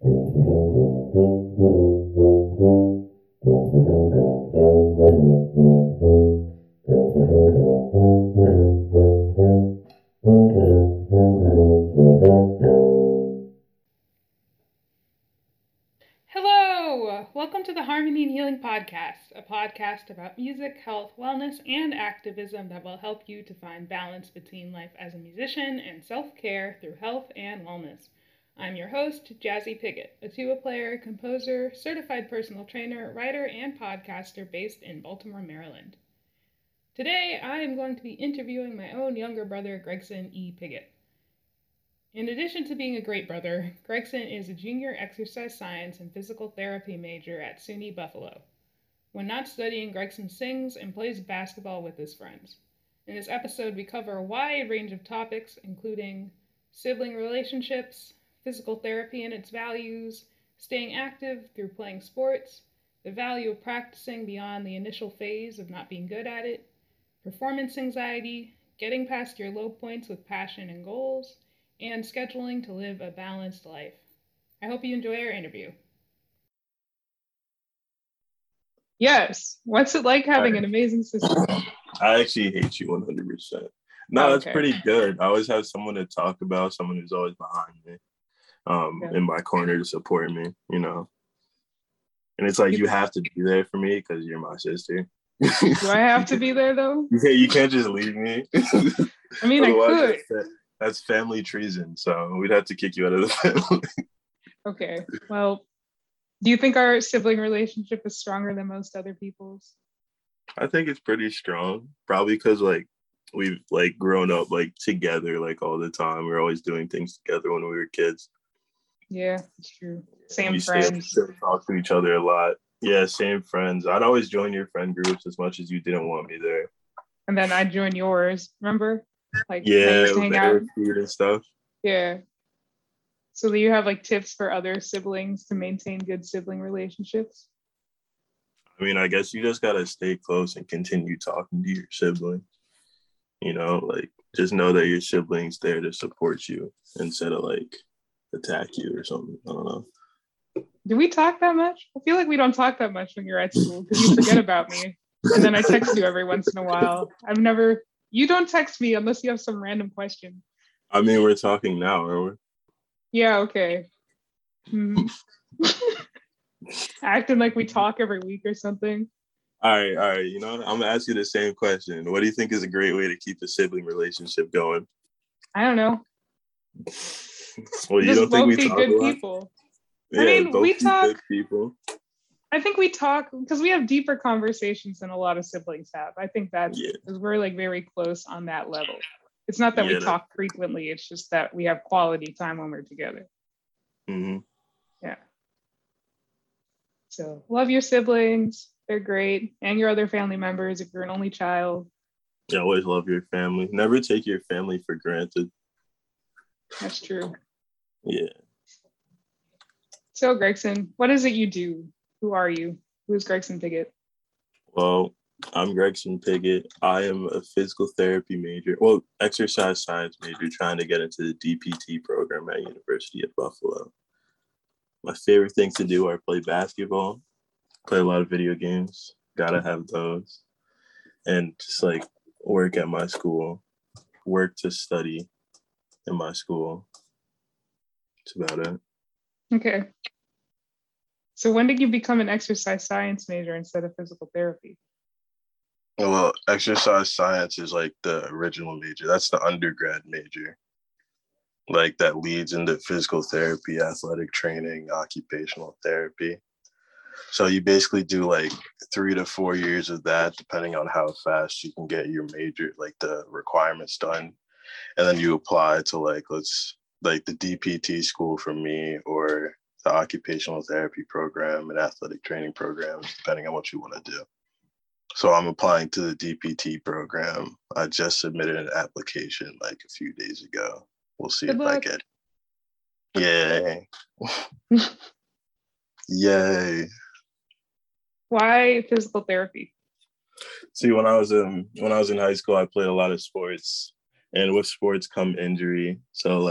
Hello! Welcome to the Harmony and Healing Podcast, a podcast about music, health, wellness, and activism that will help you to find balance between life as a musician and self-care through health and wellness. I'm your host, Jazzy Piggott, a tuba player, composer, certified personal trainer, writer, and podcaster based in Baltimore, Maryland. Today, I am going to be interviewing my own younger brother, Gregson E. Piggott. In addition to being a great brother, Gregson is a junior exercise science and physical therapy major at SUNY Buffalo. When not studying, Gregson sings and plays basketball with his friends. In this episode, we cover a wide range of topics, including sibling relationships, physical therapy and its values, staying active through playing sports, the value of practicing beyond the initial phase of not being good at it, performance anxiety, getting past your low points with passion and goals, and scheduling to live a balanced life. I hope you enjoy our interview. Yes. What's it like having an amazing sister? I actually hate you 100%. No, that's okay. Pretty good. I always have someone to talk about, someone who's always behind me. In my corner to support me, you know. And it's like, you have to be there for me because you're my sister. Do I have to be there, though? Yeah, you can't just leave me. I mean, I could. That's family treason, so we'd have to kick you out of the family. Okay, well, do you think our sibling relationship is stronger than most other people's? I think it's pretty strong, probably because, we've, grown up, together, all the time. We're always doing things together when we were kids. Yeah, it's true. Same friends. Still talk to each other a lot. Yeah, same friends. I'd always join your friend groups as much as you didn't want me there. And then I'd join yours, remember? Hang out and stuff. Yeah. So do you have tips for other siblings to maintain good sibling relationships? I mean, I guess you just gotta stay close and continue talking to your siblings. You know, just know that your sibling's there to support you instead of attack you or something. I don't know. Do we talk that much? I feel like we don't talk that much when you're at school because you forget about me. And then I text you every once in a while. You don't text me unless you have some random question. I mean, we're talking now, aren't we? Yeah, okay. Acting like we talk every week or something. All right. You know what? I'm going to ask you the same question. What do you think is a great way to keep a sibling relationship going? I don't know. Well, you don't think we talk good people? Yeah, I mean, we talk. People. I think we talk because we have deeper conversations than a lot of siblings have. I think that's because we're very close on that level. It's not that we talk frequently. It's just that we have quality time when we're together. Mm-hmm. Yeah. So love your siblings. They're great. And your other family members if you're an only child. Yeah, always love your family. Never take your family for granted. That's true. Yeah. So, Gregson, what is it you do? Who are you? Who is Gregson Piggott? Well, I'm Gregson Piggott. I am a physical therapy major, exercise science major, trying to get into the DPT program at University of Buffalo. My favorite things to do are play basketball, play a lot of video games, gotta have those, and just work at my school, work to study in my school. That's about it. Okay. So when did you become an exercise science major instead of physical therapy? Well, exercise science is the original major. That's the undergrad major. That leads into physical therapy, athletic training, occupational therapy. So you basically do 3 to 4 years of that, depending on how fast you can get your major, the requirements done. And then you apply to the DPT school for me or the occupational therapy program and athletic training programs, depending on what you want to do. So I'm applying to the DPT program. I just submitted an application a few days ago. We'll see if I get it. Yay. Yay. Why physical therapy? See, when I was in high school, I played a lot of sports. And with sports come injury. So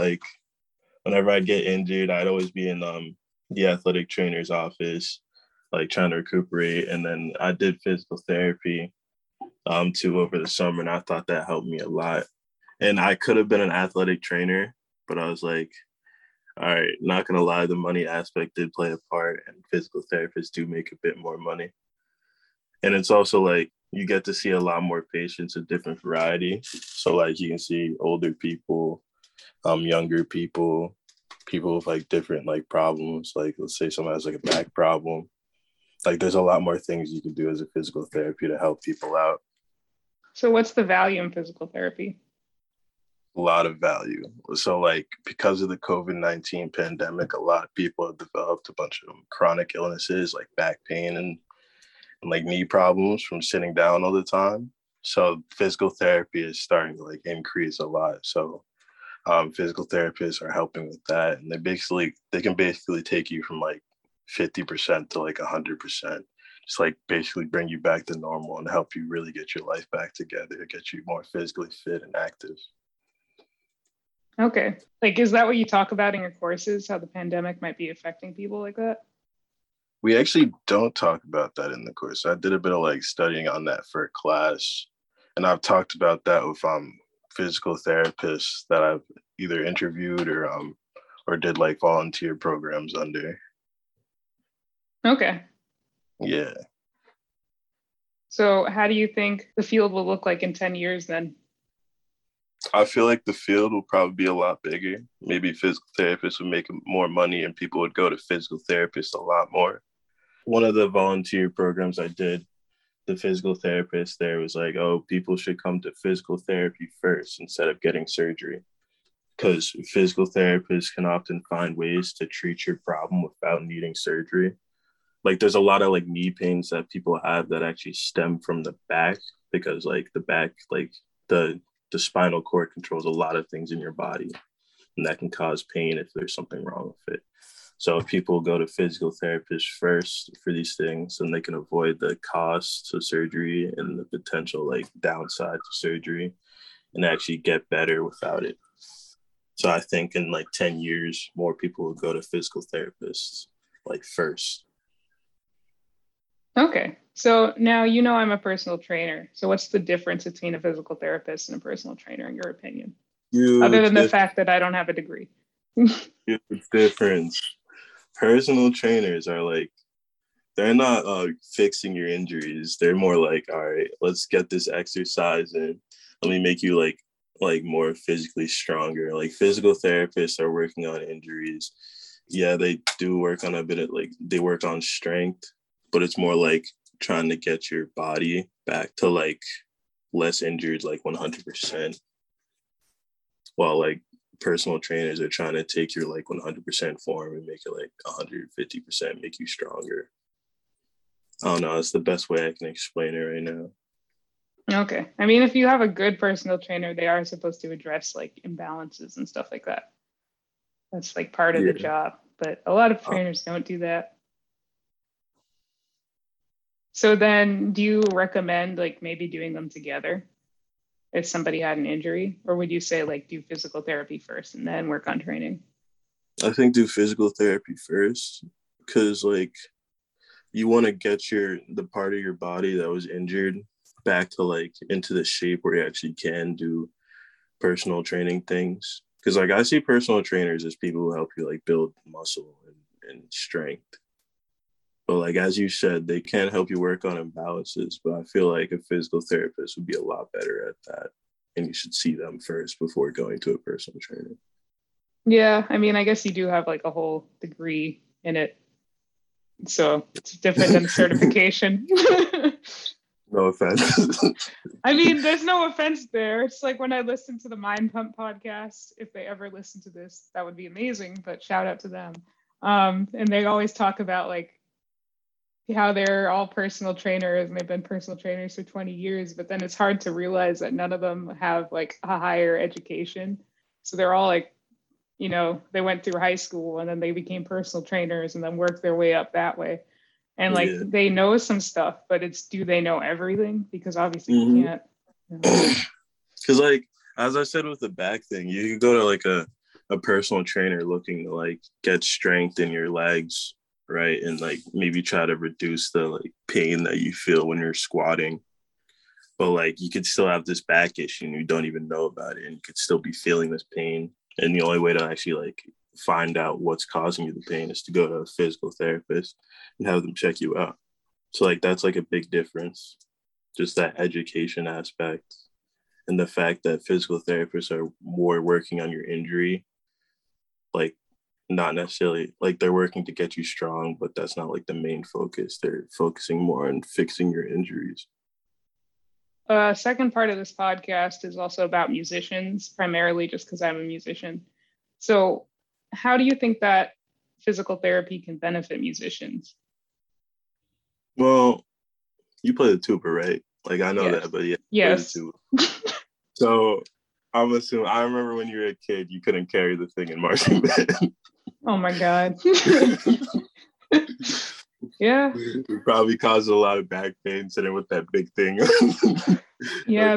whenever I'd get injured, I'd always be in the athletic trainer's office, like trying to recuperate. And then I did physical therapy too over the summer, and I thought that helped me a lot. And I could have been an athletic trainer, but I was like, all right, not going to lie, the money aspect did play a part, and physical therapists do make a bit more money. And it's also like you get to see a lot more patients of different variety. So like you can see older people, younger people, people with like different like problems. Like let's say someone has like a back problem. Like there's a lot more things you can do as a physical therapy to help people out. So what's the value in physical therapy? A lot of value. So like because of the COVID-19 pandemic, a lot of people have developed a bunch of chronic illnesses like back pain and like knee problems from sitting down all the time. So physical therapy is starting to like increase a lot. So physical therapists are helping with that. And they can basically take you from like 50% to like 100%, just like basically bring you back to normal and help you really get your life back together, get you more physically fit and active. Okay. Like, is that what you talk about in your courses, how the pandemic might be affecting people like that? We actually don't talk about that in the course. I did a bit of like studying on that for a class. And I've talked about that with physical therapists that I've either interviewed or did like volunteer programs under. Okay. Yeah. So how do you think the field will look like in 10 years then? I feel like the field will probably be a lot bigger. Maybe physical therapists would make more money and people would go to physical therapists a lot more. One of the volunteer programs I did, the physical therapist there was like, oh, people should come to physical therapy first instead of getting surgery, because physical therapists can often find ways to treat your problem without needing surgery. Like there's a lot of like knee pains that people have that actually stem from the back, because like the back, like the spinal cord controls a lot of things in your body, and that can cause pain if there's something wrong with it. So if people go to physical therapists first for these things, then they can avoid the costs of surgery and the potential like downside to surgery and actually get better without it. So I think in like 10 years, more people will go to physical therapists like first. Okay. So now, you know, I'm a personal trainer. So what's the difference between a physical therapist and a personal trainer, in your opinion? Other than the fact that I don't have a degree. Huge difference. Personal trainers are like, they're not fixing your injuries. They're more like, all right, let's get this exercise in. Let me make you like more physically stronger. Like physical therapists are working on injuries. Yeah, they do work on a bit of like, they work on strength, but it's more like trying to get your body back to like less injured, like 100%. While like personal trainers are trying to take your like 100% form and make it like 150%, make you stronger. I don't know. That's the best way I can explain it right now. Okay. I mean, if you have a good personal trainer, they are supposed to address like imbalances and stuff like that. That's like part of the job, but a lot of trainers don't do that. So then do you recommend like maybe doing them together if somebody had an injury, or would you say like do physical therapy first and then work on training? I think do physical therapy first, because like you want to get the part of your body that was injured back to like into the shape where you actually can do personal training things. Because like I see personal trainers as people who help you like build muscle and strength. But like, as you said, they can help you work on imbalances, but I feel like a physical therapist would be a lot better at that. And you should see them first before going to a personal trainer. Yeah. I mean, I guess you do have like a whole degree in it, so it's different than certification. No offense. I mean, there's no offense there. It's like when I listen to the Mind Pump podcast, if they ever listen to this, that would be amazing, but shout out to them. And they always talk about like, how they're all personal trainers and they've been personal trainers for 20 years, but then it's hard to realize that none of them have like a higher education. So they're all like, you know, they went through high school and then they became personal trainers and then worked their way up that way. And like, they know some stuff, but it's, do they know everything? Because obviously you can't. Because like, as I said with the back thing, you could go to like a a personal trainer looking to like get strength in your legs, right? And like maybe try to reduce the like pain that you feel when you're squatting. But like you could still have this back issue and you don't even know about it, and you could still be feeling this pain. And the only way to actually like find out what's causing you the pain is to go to a physical therapist and have them check you out. So like that's like a big difference, just that education aspect and the fact that physical therapists are more working on your injury, like not necessarily like they're working to get you strong, but that's not like the main focus. They're focusing more on fixing your injuries. Second part of this podcast is also about musicians, primarily just because I'm a musician. So how do you think that physical therapy can benefit musicians? Well, you play the tuba, right? Like, I know that, but yes. So I'm assuming, I remember when you were a kid, you couldn't carry the thing in marching band. Oh my God. Yeah. It probably caused a lot of back pain sitting with that big thing. Yeah,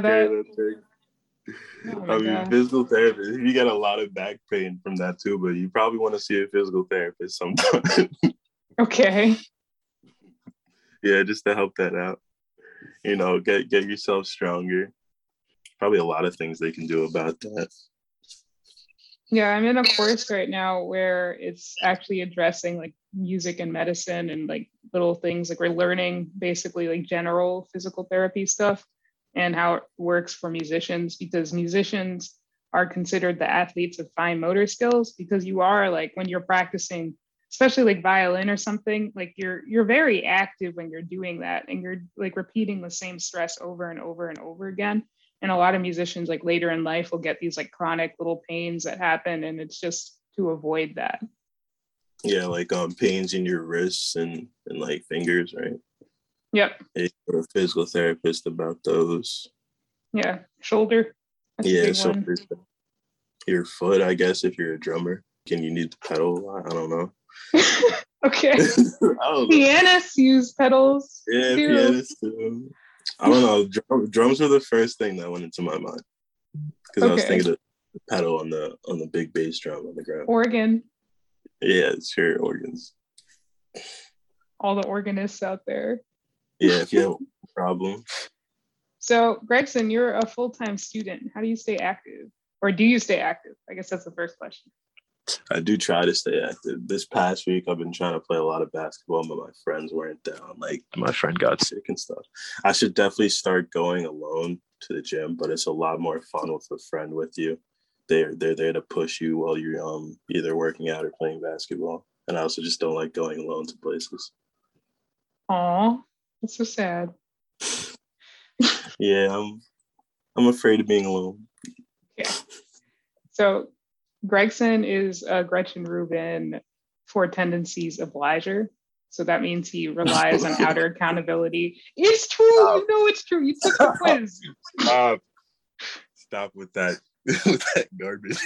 Oh, I mean, physical therapist, if you get a lot of back pain from that tuba, you probably want to see a physical therapist sometime. Okay. Yeah, just to help that out. You know, get yourself stronger. Probably a lot of things they can do about that. Yeah, I'm in a course right now where it's actually addressing like music and medicine and like little things. Like we're learning basically like general physical therapy stuff and how it works for musicians, because musicians are considered the athletes of fine motor skills, because you are like, when you're practicing, especially like violin or something, like you're very active when you're doing that, and you're like repeating the same stress over and over and over again. And a lot of musicians like later in life will get these like chronic little pains that happen, and it's just to avoid that. Yeah, like pains in your wrists and like fingers, right? Yep. For a physical therapist about those. Yeah, shoulder. Yeah, shoulder. Your foot, I guess, if you're a drummer. Can you need to pedal a lot? I don't know. Okay. Pianists use pedals. Yeah, pianists do. I don't know. Drums were the first thing that went into my mind, because I was thinking of the pedal on the big bass drum on the ground. Organ. Yeah, it's your organs. All the organists out there. Yeah, if you have a problem. So, Gregson, you're a full-time student. How do you stay active? Or do you stay active? I guess that's the first question. I do try to stay active. This past week, I've been trying to play a lot of basketball, but my friends weren't down. Like, my friend got sick and stuff. I should definitely start going alone to the gym, but it's a lot more fun with a friend with you. They're there to push you while you're either working out or playing basketball. And I also just don't like going alone to places. Aw, that's so sad. Yeah, I'm afraid of being alone. Yeah. So Gregson is a Gretchen Rubin for tendencies obliger. So that means he relies on outer accountability. It's true. You know it's true. You took the quiz. Stop with that. With that garbage.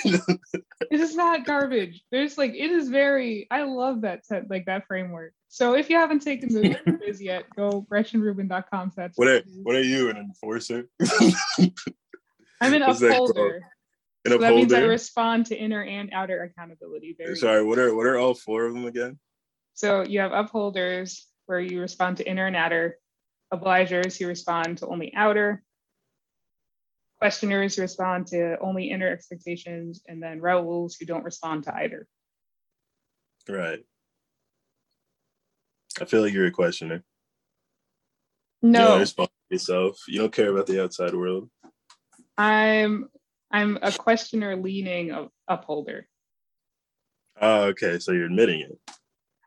It is not garbage. There's like, it is very, I love that set, like that framework. So if you haven't taken the quiz yet, go gretchenrubin.com. What are you, an enforcer? I'm an upholder. So that means I respond to inner and outer accountability. Sorry, what are all four of them again? So you have upholders, where you respond to inner and outer. Obligers, who respond to only outer. Questioners, who respond to only inner expectations. And then rebels, who don't respond to either. Right. I feel like you're a questioner. No. You don't respond to yourself. You don't care about the outside world. I'm a questioner leaning upholder. Oh, okay. So you're admitting it.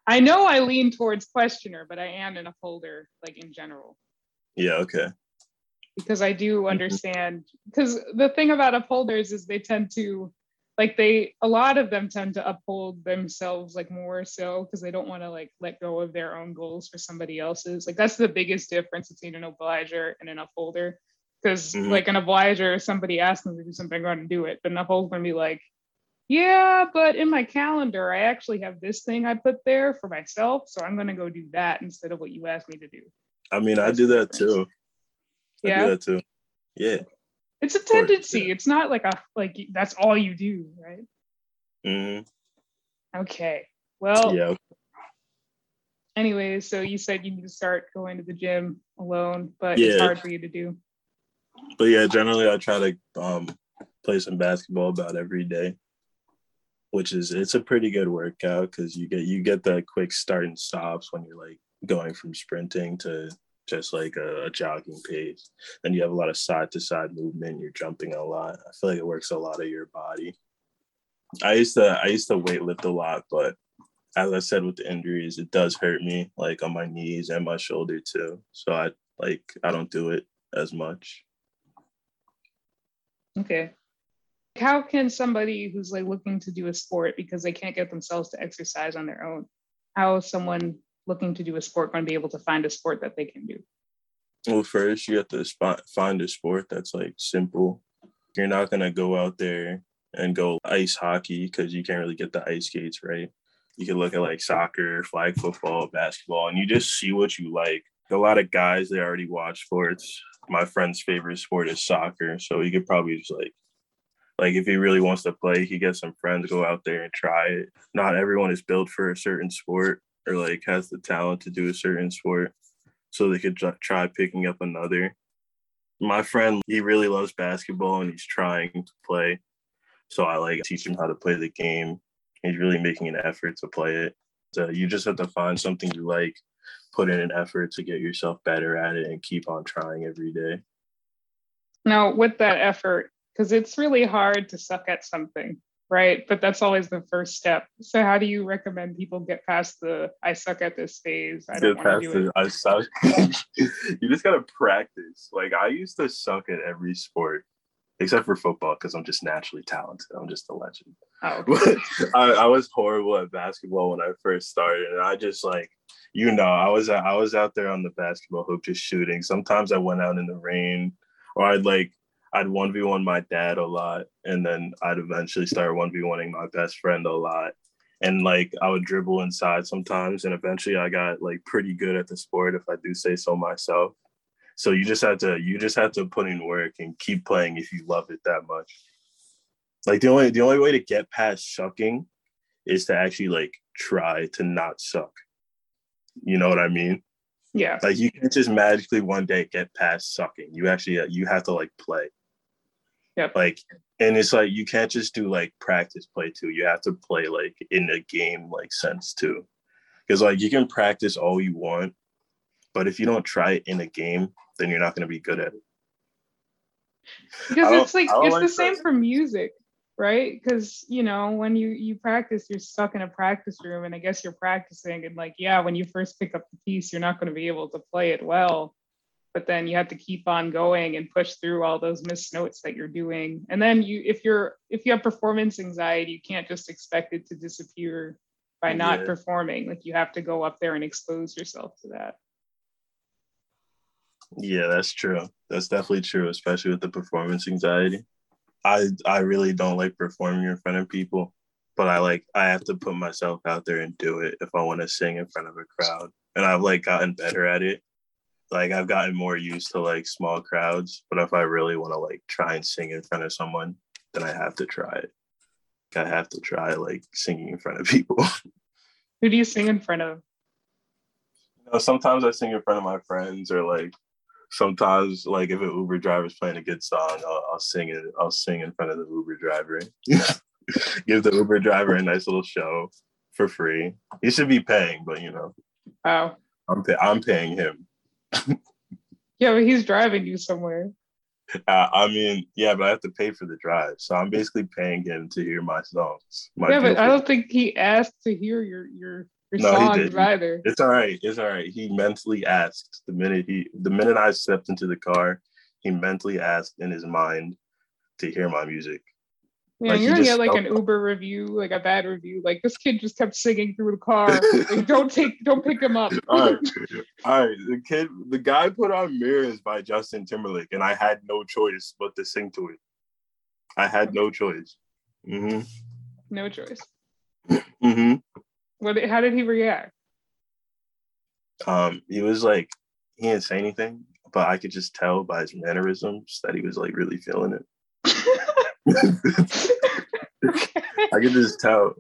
I know I lean towards questioner, but I am an upholder, like in general. Yeah, okay. Because I do understand, because the thing about upholders is they tend to, like a lot of them tend to uphold themselves like more so, because they don't want to like let go of their own goals for somebody else's. Like that's the biggest difference between an obliger and an upholder. Because like an obliger, if somebody asks them to do something, I'm going to do it. But an upholder's going to be like, yeah, but in my calendar, I actually have this thing I put there for myself, so I'm going to go do that instead of what you asked me to do. I mean, I do that too. Yeah. I do that too. Yeah. It's a tendency. It's not like that's all you do, right? Mm-hmm. Okay. Well, yeah. Anyways, so you said you need to start going to the gym alone, but it's hard for you to do. But yeah, generally I try to play some basketball about every day, which is, it's a pretty good workout because you get that quick start and stops when you're like going from sprinting to just like a jogging pace. Then you have a lot of side to side movement. You're jumping a lot. I feel like it works a lot of your body. I used to weight lift a lot, but as I said, with the injuries, it does hurt me, like on my knees and my shoulder too. So I don't do it as much. Okay. How can somebody who's like looking to do a sport because they can't get themselves to exercise on their own, how is someone looking to do a sport going to be able to find a sport that they can do? Well, first you have to find a sport that's like simple. You're not going to go out there and go ice hockey because you can't really get the ice skates right. You can look at like soccer, flag football, basketball, and you just see what you like. A lot of guys, they already watch sports. My friend's favorite sport is soccer. So he could probably just like if he really wants to play, he gets some friends, go out there and try it. Not everyone is built for a certain sport or like has the talent to do a certain sport. So they could try picking up another. My friend, he really loves basketball and he's trying to play. So I like teach him how to play the game. He's really making an effort to play it. So you just have to find something you like, put in an effort to get yourself better at it, and keep on trying every day. Now, with that effort, because it's really hard to suck at something, right? But that's always the first step. So how do you recommend people get past the I suck at this phase? I don't want to do it. I suck. You just got to practice. Like I used to suck at every sport. Except for football, because I'm just naturally talented. I'm just a legend. Oh, okay. I was horrible at basketball when I first started. And I just like, you know, I was out there on the basketball hoop just shooting. Sometimes I went out in the rain, or I'd 1v1 my dad a lot. And then I'd eventually start 1v1ing my best friend a lot. And like, I would dribble inside sometimes. And eventually I got like pretty good at the sport, if I do say so myself. So you just have to put in work and keep playing if you love it that much. Like the only way to get past sucking is to actually like try to not suck. You know what I mean? Yeah. Like you can't just magically one day get past sucking. You have to like play. Yeah. Like, and it's like, you can't just do like practice play too. You have to play like in a game like sense too. Cause like you can practice all you want, but if you don't try it in a game, then you're not going to be good at it. Because it's the same for music, right? Because, you know, when you practice, you're stuck in a practice room, and I guess you're practicing. And like, yeah, when you first pick up the piece, you're not going to be able to play it well. But then you have to keep on going and push through all those missed notes that you're doing. And then if you have performance anxiety, you can't just expect it to disappear by not performing. Like you have to go up there and expose yourself to that. Yeah, that's true. That's definitely true, especially with the performance anxiety. I really don't like performing in front of people, but I have to put myself out there and do it if I want to sing in front of a crowd. And I've like gotten better at it. Like I've gotten more used to like small crowds, but if I really want to like try and sing in front of someone, then I have to try it. I have to try like singing in front of people. Who do you sing in front of? You know, sometimes I sing in front of my friends, or like sometimes, like if an Uber driver is playing a good song, I'll sing it. I'll sing in front of the Uber driver. Give the Uber driver a nice little show for free. He should be paying, but you know, wow, I'm paying him. Yeah, but he's driving you somewhere. I mean, yeah, but I have to pay for the drive, so I'm basically paying him to hear my songs. But I don't think he asked to hear your songs. He didn't. Either. It's all right. He mentally asked the minute I stepped into the car. He mentally asked in his mind to hear my music. Yeah, like, you're gonna get like an Uber review, like a bad review. Like this kid just kept singing through the car. Like, don't pick him up. All right. The guy put on Mirrors by Justin Timberlake, and I had no choice but to sing to it. I had no choice. Mm-hmm. No choice. Mm-hmm. How did he react? He was like, he didn't say anything, but I could just tell by his mannerisms that he was like really feeling it. I can just tell.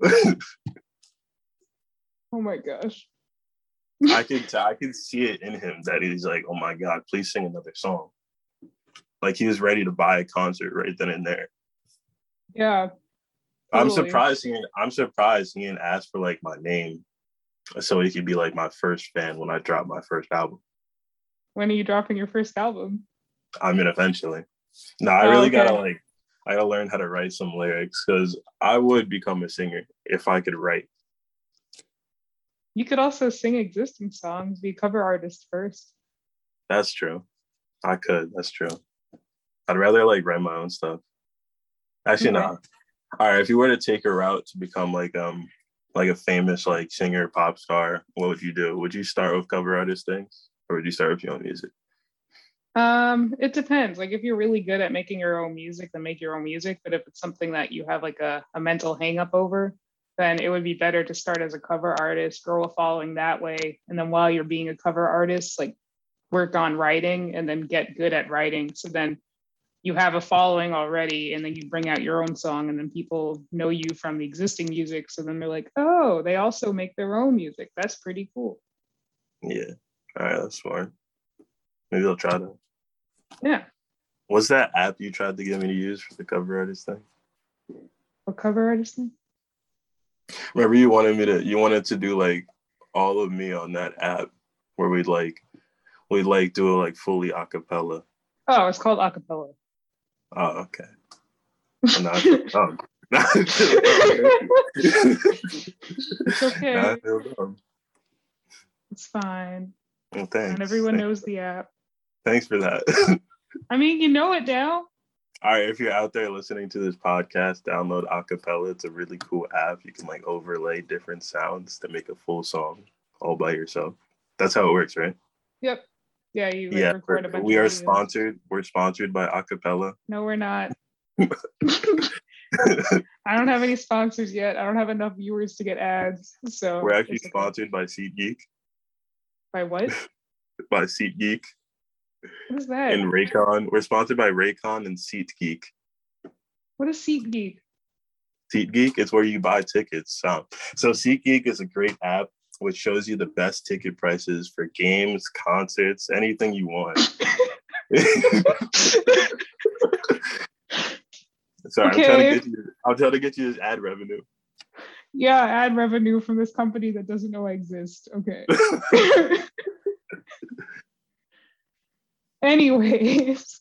Oh my gosh. I can see it in him that he's like, oh my God, please sing another song. Like he was ready to buy a concert right then and there. Yeah. Totally. I'm surprised he didn't ask for like my name so he could be like my first fan when I drop my first album. When are you dropping your first album? I mean, eventually. No, I really gotta learn how to write some lyrics because I would become a singer if I could write. You could also sing existing songs, be cover artist first. That's true. I could. That's true. I'd rather like write my own stuff. Actually, okay. No. All right. If you were to take a route to become like a famous like singer, pop star, what would you do? Would you start with cover artist things, or would you start with your own music? It depends. Like if you're really good at making your own music, then make your own music. But if it's something that you have like a mental hang up over, then it would be better to start as a cover artist, grow a following that way. And then while you're being a cover artist, like work on writing and then get good at writing. So then you have a following already and then you bring out your own song and then people know you from the existing music. So then they're like, oh, they also make their own music. That's pretty cool. Yeah. All right. That's smart. Maybe I'll try that. Yeah. What's that app you tried to get me to use for the cover artist thing? What cover artist thing? Remember you wanted to do like all of me on that app where we'd do it like fully acapella. Oh, it's called Acapella. Oh, okay. It's okay. It's fine. Well, thanks. And everyone knows the app. Thanks for that. I mean, you know it now. All right, if you're out there listening to this podcast, download Acapella. It's a really cool app. You can like overlay different sounds to make a full song all by yourself. That's how it works, right? Yep. Yeah, you like, record a bunch. We are sponsored. We're sponsored by Acapella. No, we're not. I don't have any sponsors yet. I don't have enough viewers to get ads. So we're actually sponsored by SeatGeek. By what? By SeatGeek. What is that? And Raycon. We're sponsored by Raycon and SeatGeek. What is SeatGeek? SeatGeek is where you buy tickets. So SeatGeek is a great app which shows you the best ticket prices for games, concerts, anything you want. Sorry, okay. I'm trying to get you this ad revenue. Yeah, ad revenue from this company that doesn't know I exist. Okay. Anyways,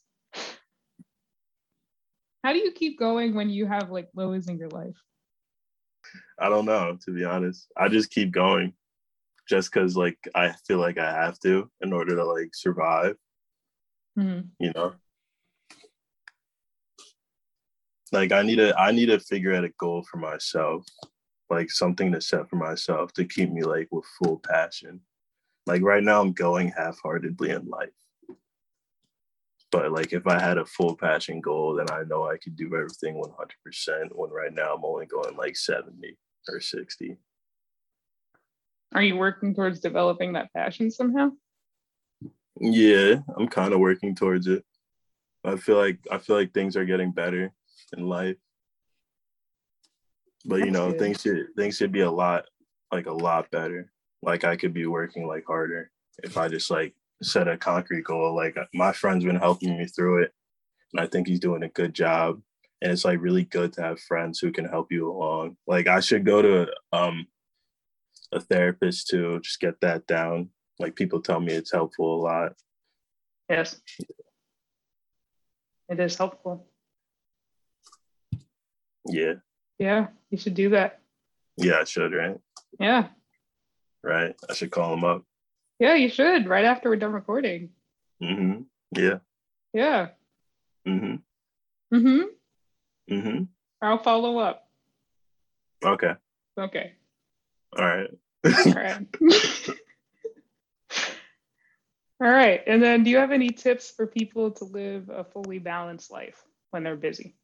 how do you keep going when you have like lows in your life? I don't know, to be honest. I just keep going just because like I feel like I have to in order to like survive, you know? Like I need to figure out a goal for myself, like something to set for myself to keep me like with full passion. Like right now I'm going half-heartedly in life. But like if I had a full passion goal, then I know I could do everything 100%, when right now I'm only going like 70 or 60. Are you working towards developing that passion somehow? Yeah, I'm kind of working towards it. I feel like things are getting better in life. But you know, things should be a lot better. Like I could be working like harder if I just like set a concrete goal. Like my friend's been helping me through it and I think he's doing a good job, and it's like really good to have friends who can help you along. Like I should go to a therapist to just get that down. Like people tell me it's helpful a lot. Yes, it is helpful. Yeah, you should do that. Yeah, I should, right? Yeah, right. I should call him up. Yeah, you should, right after we're done recording. Mm-hmm. Yeah. Yeah. Mm-hmm. Mm-hmm. Mm-hmm. I'll follow up. Okay. Okay. All right. All right. All right. And then do you have any tips for people to live a fully balanced life when they're busy?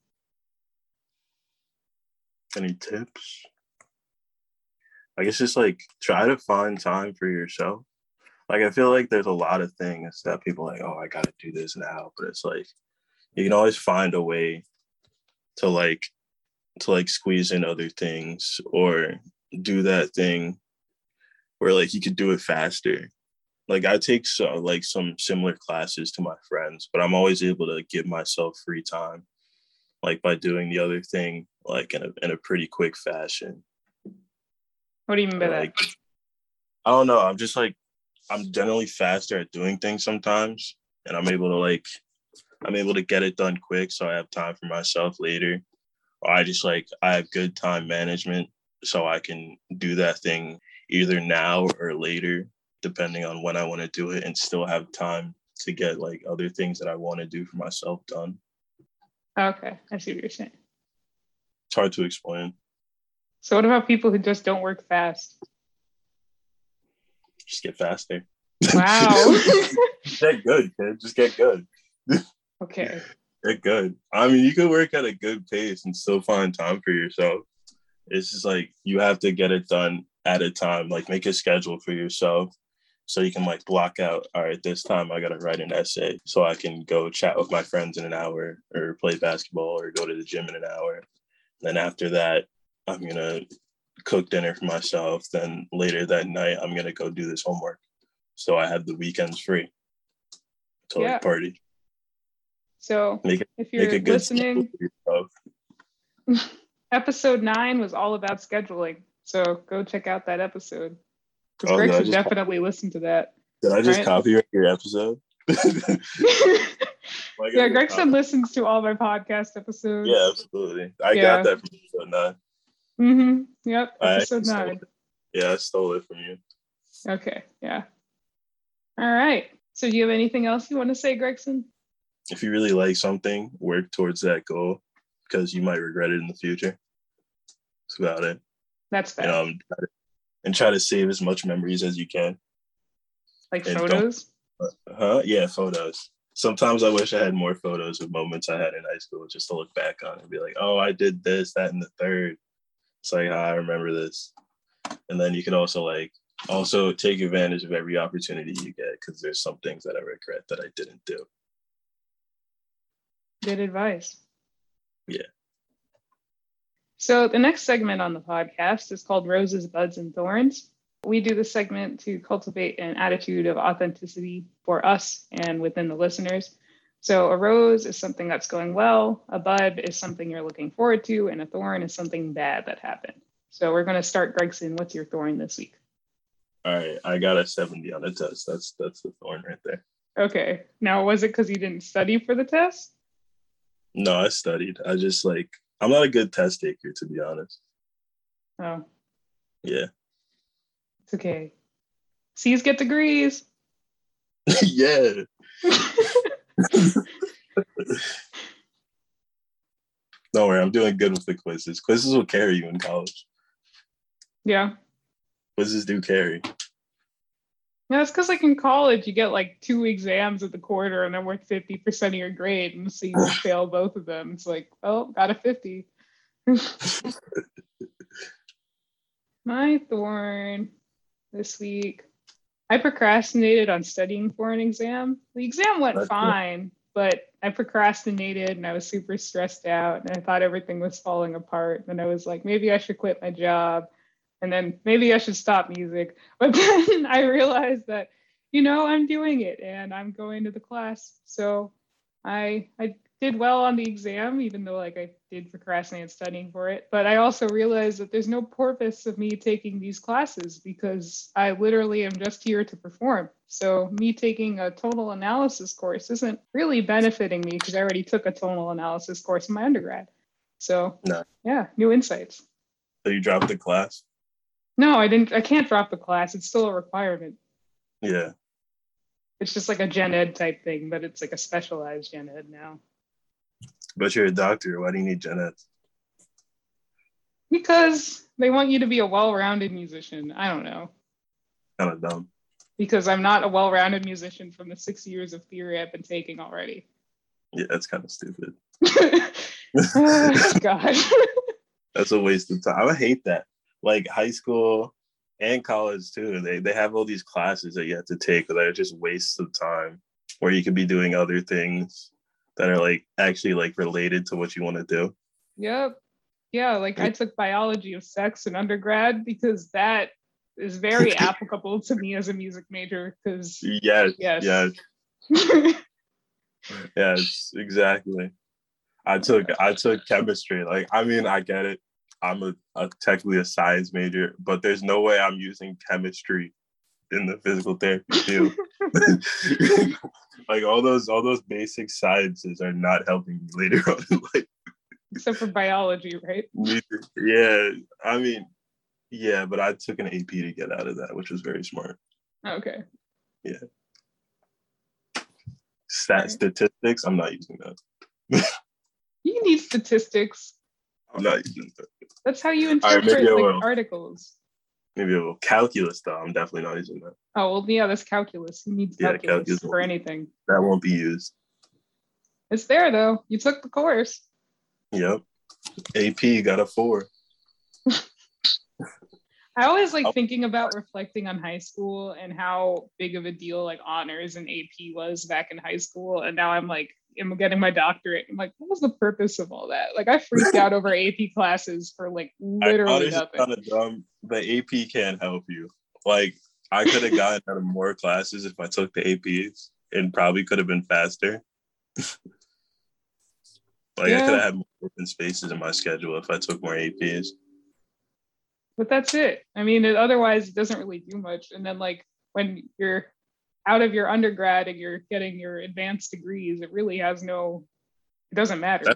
Any tips? I guess just like try to find time for yourself. Like, I feel like there's a lot of things that people are like, oh, I got to do this now. But it's like, you can always find a way to like to like squeeze in other things or do that thing where like you could do it faster. Like I take some similar classes to my friends, but I'm always able to give myself free time, like by doing the other thing, like in a pretty quick fashion. What do you mean by that? I don't know. I'm just like, I'm generally faster at doing things sometimes, and I'm able to get it done quick. So I have time for myself later. Or I have good time management, so I can do that thing either now or later, depending on when I want to do it, and still have time to get like other things that I want to do for myself done. Okay. I see what you're saying. It's hard to explain. So what about people who just don't work fast? Just get faster. Wow. Get good, kid. Just get good. Okay. Get good. I mean, you can work at a good pace and still find time for yourself. It's just like you have to get it done at a time. Like make a schedule for yourself so you can like block out, all right, this time I got to write an essay so I can go chat with my friends in an hour or play basketball or go to the gym in an hour. And then after that, I'm going to cook dinner for myself. Then later that night, I'm going to go do this homework. So I have the weekends free to like party. So if you're listening, episode 9 was all about scheduling. So go check out that episode. Because Greg should definitely listen to that. Did I just copyright your episode? Yeah, Gregson listens to all my podcast episodes. Yeah, absolutely. I got that from episode 9. Mm-hmm. Yep. Episode 9. Yeah, I stole it from you. Okay. Yeah. All right. So do you have anything else you want to say, Gregson? If you really like something, work towards that goal because you might regret it in the future. That's about it. That's fair. And try to save as much memories as you can. Like and photos? Yeah, photos. Sometimes I wish I had more photos of moments I had in high school just to look back on and be like, oh, I did this, that, and the third. It's like, I remember this. And then you can also take advantage of every opportunity you get because there's some things that I regret that I didn't do. Good advice. Yeah. So the next segment on the podcast is called Roses, Buds, and Thorns. We do this segment to cultivate an attitude of authenticity for us and within the listeners. So a rose is something that's going well, a bud is something you're looking forward to, and a thorn is something bad that happened. So we're going to start, Gregson. What's your thorn this week? All right, I got a 70 on the test. That's the thorn right there. Okay. Now, was it because you didn't study for the test? No, I studied. I just I'm not a good test taker, to be honest. Oh. Yeah. It's okay. C's get degrees. Yeah. Don't worry, I'm doing good with the quizzes. Quizzes will carry you in college. Yeah. Quizzes do carry. Yeah, it's because in college you get 2 exams at the quarter and they're worth 50% of your grade, and so you fail both of them. It's got a 50. My thorn this week. I procrastinated on studying for an exam. The exam went fine, but I procrastinated and I was super stressed out and I thought everything was falling apart. And I was like, maybe I should quit my job and then maybe I should stop music. But then I realized that, I'm doing it and I'm going to the class. So I did well on the exam, even though I did procrastinate studying for it, but I also realized that there's no purpose of me taking these classes because I literally am just here to perform. So me taking a tonal analysis course isn't really benefiting me because I already took a tonal analysis course in my undergrad. So yeah, new insights. So you dropped the class? No, I didn't. I can't drop the class. It's still a requirement. Yeah. It's just a gen ed type thing, but it's a specialized gen ed now. But you're a doctor. Why do you need gen ed? Because they want you to be a well-rounded musician. I don't know. Kind of dumb. Because I'm not a well-rounded musician from the 6 years of theory I've been taking already. Yeah, that's kind of stupid. God. That's a waste of time. I hate that. High school and college too. They have all these classes that you have to take that are just wastes of time, where you could be doing other things that are actually related to what you want to do. Yep. Yeah, like I took biology of sex in undergrad because that is very applicable to me as a music major. Because yes, yes, exactly. I took chemistry. Like, I mean, I get it. I'm a technically a science major, but there's no way I'm using chemistry in the physical therapy field. Like all those basic sciences are not helping me later on in life. Except for biology, right? Yeah, I mean, yeah, but I took an AP to get out of that, which was very smart. Okay. Yeah. Statistics, I'm not using that. You need statistics. I'm not using that. That's how you interpret articles. Maybe a little calculus, though. I'm definitely not using that. Oh, well, yeah, that's calculus. You need calculus for anything. That won't be used. It's there, though. You took the course. Yep. AP got a 4. I always like thinking about reflecting on high school and how big of a deal like honors and AP was back in high school. And now I'm like, I'm getting my doctorate. I'm like, what was the purpose of all that? Like I freaked out over AP classes for like literally nothing. Kind of dumb. The AP can't help you. Like I could have gotten out of more classes if I took the APs and probably could have been faster. Like yeah. I could have had more open spaces in my schedule if I took more APs. But that's it. I mean, otherwise it doesn't really do much. And then like when you're out of your undergrad and you're getting your advanced degrees, it really has it doesn't matter.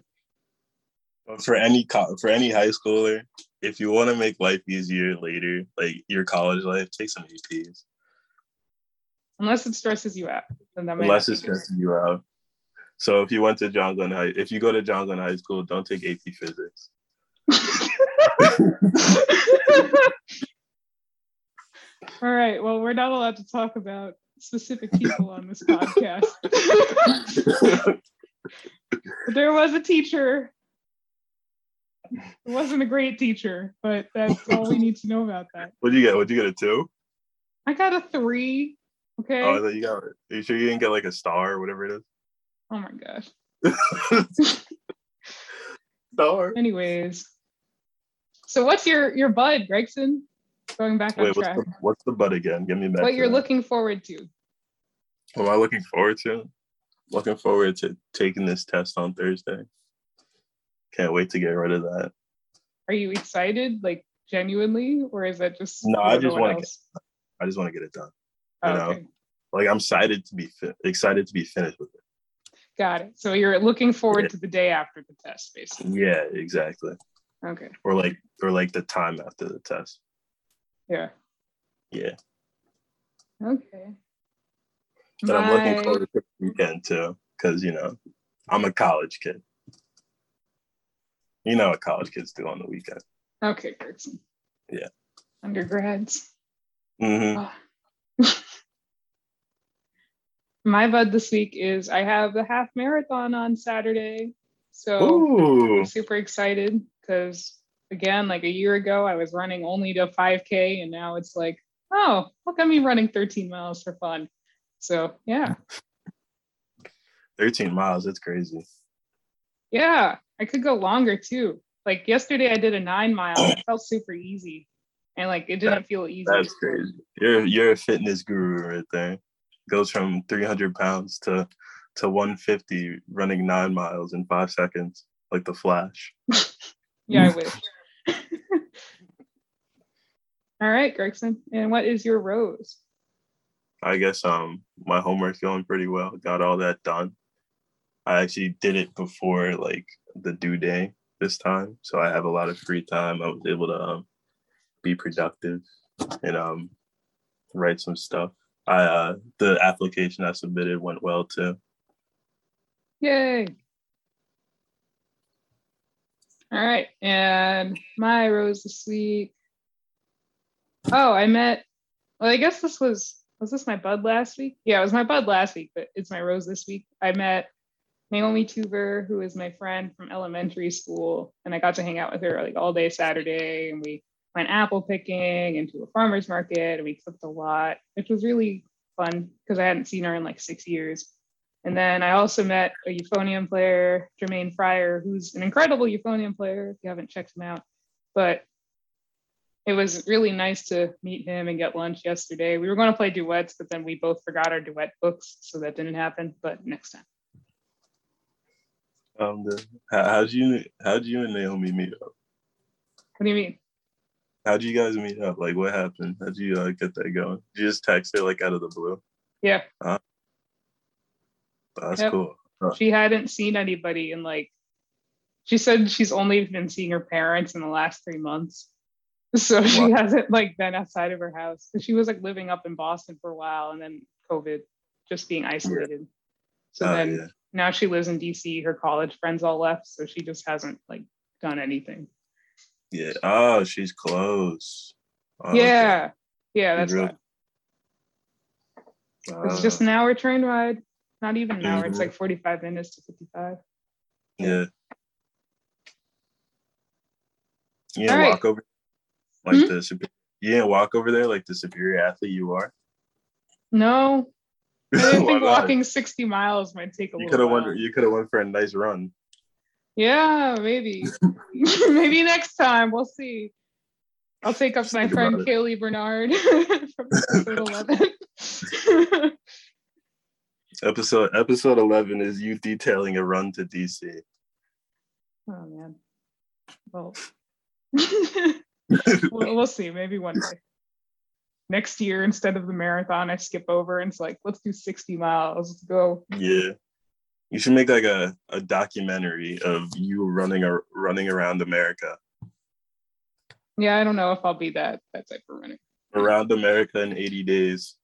For any high schooler, if you want to make life easier later, like your college life, take some APs. Unless it stresses you out. Then that Unless it stresses you out. So if you went to John Glenn High, if you go to John Glenn High School, don't take AP Physics. All right. Well, we're not allowed to talk about specific people on this podcast. There was a teacher. It wasn't a great teacher, but that's all we need to know about that. What did you get? What did you get, a 2? I got a 3. Okay. Oh, I thought you got it. Are you sure you didn't get like a star or whatever it is? Oh my gosh. Star. Anyways. So what's your bud, Gregson? Going back on track. What's the bud again? Give me back. What you're looking forward to. What am I looking forward to? Looking forward to taking this test on Thursday. Can't wait to get rid of that. Are you excited, like genuinely, or is that just? No, I just want to get it done. Oh, you know, okay. Like I'm excited to be finished with it. Got it. So you're looking forward to the day after the test, basically. Yeah, exactly. Okay. Or like the time after the test. Yeah. Yeah. Okay. But I'm looking forward to the weekend too, because you know, I'm a college kid. You know what college kids do on the weekend. Okay, Gregson. Yeah. Undergrads. Mm-hmm. Oh. My bud this week is I have the half marathon on Saturday. So I'm super excited because again, like a year ago, I was running only to 5K and now it's like, oh, look at me running 13 miles for fun. So yeah. 13 miles, that's crazy. Yeah, I could go longer too. Like yesterday I did a 9 mile. It felt super easy. And like it didn't feel easy. That's crazy. You're a fitness guru right there. Goes from 300 pounds to 150 running 9 miles in 5 seconds, like the Flash. Yeah, I wish. All right, Gregson. And what is your rose? I guess my homework's going pretty well. Got all that done. I actually did it before like the due day this time, so I have a lot of free time. I was able to be productive and write some stuff. The application I submitted went well too. Yay. All right. And my rose this week. Oh, was this my bud last week? Yeah, it was my bud last week, but it's my rose this week. I met Naomi Tuber, who is my friend from elementary school. And I got to hang out with her like all day Saturday. And we went apple picking and to a farmer's market. And we cooked a lot, which was really fun because I hadn't seen her in like 6 years. And then I also met a euphonium player, Jermaine Fryer, who's an incredible euphonium player, if you haven't checked him out. But it was really nice to meet him and get lunch yesterday. We were going to play duets, but then we both forgot our duet books, so that didn't happen, but next time. How'd you and Naomi meet up? What do you mean? How'd you guys meet up? Like, what happened? How'd you get that going? Did you just text her, like, out of the blue? Yeah. That's cool. Huh. She hadn't seen anybody in she said she's only been seeing her parents in the last 3 months. So she hasn't been outside of her house. She was living up in Boston for a while, and then COVID, just being isolated. Yeah. So now she lives in DC. Her college friends all left, so she just hasn't done anything. Yeah. Oh, she's close. Oh, yeah. Okay. Yeah, that's right. It's just an hour train ride. Not even an hour. It's 45 minutes to 55. Yeah. Yeah, all walk right. Over like mm-hmm. this. You didn't walk over there like the superior athlete you are? No. I didn't think walking 60 miles might take a little while. You could have went for a nice run. Yeah, maybe. Maybe next time. We'll see. I'll take up my friend Kaylee Bernard from episode 11. Episode 11 is you detailing a run to DC. Oh, man. Well, we'll see. Maybe one day. Next year, instead of the marathon, I skip over and it's let's do 60 miles. Let's go. Yeah. You should make a documentary of you running around America. Yeah, I don't know if I'll be that type of runner. Around America in 80 days.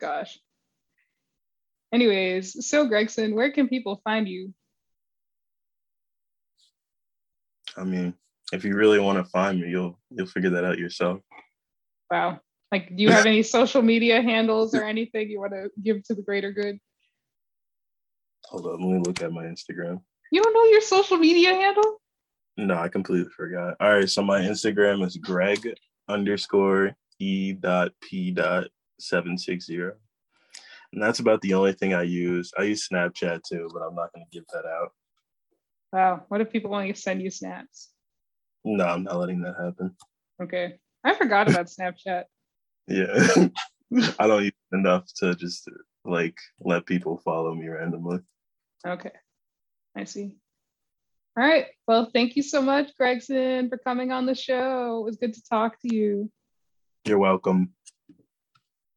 Gosh. Anyways, so Gregson, where can people find you? I mean, if you really want to find me, you'll figure that out yourself. Wow. Do you have any social media handles or anything you want to give to the greater good? Hold on, let me look at my Instagram. You don't know your social media handle? No, I completely forgot. All right, so my Instagram is greg_e.p.760. And that's about the only thing I use. I use Snapchat too, but I'm not going to give that out. Wow. What if people want to send you snaps? No, I'm not letting that happen. Okay. I forgot about Snapchat. Yeah. I don't use it enough to just let people follow me randomly. Okay. I see. All right. Well, thank you so much, Gregson, for coming on the show. It was good to talk to you. You're welcome.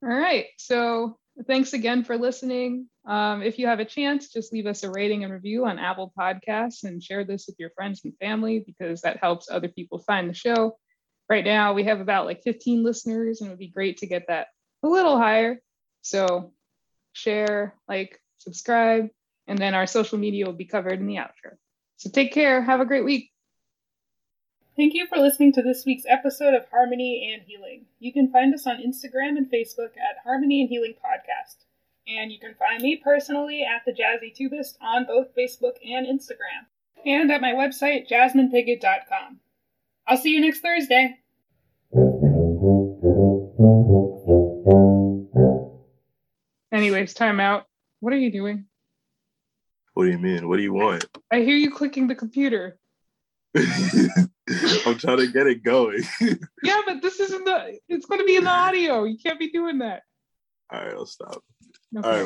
All right. So thanks again for listening. If you have a chance, just leave us a rating and review on Apple Podcasts and share this with your friends and family because that helps other people find the show. Right now, we have about 15 listeners, and it would be great to get that a little higher. So share, subscribe, and then our social media will be covered in the outro. So take care. Have a great week. Thank you for listening to this week's episode of Harmony and Healing. You can find us on Instagram and Facebook at Harmony and Healing Podcast. And you can find me personally at the Jazzy Tubist on both Facebook and Instagram. And at my website, jasminepigot.com. I'll see you next Thursday. Anyways, time out. What are you doing? What do you mean? What do you want? I hear you clicking the computer. I'm trying to get it going. Yeah, but this isn't it's going to be in the audio. You can't be doing that. All right, I'll stop. Okay. All right.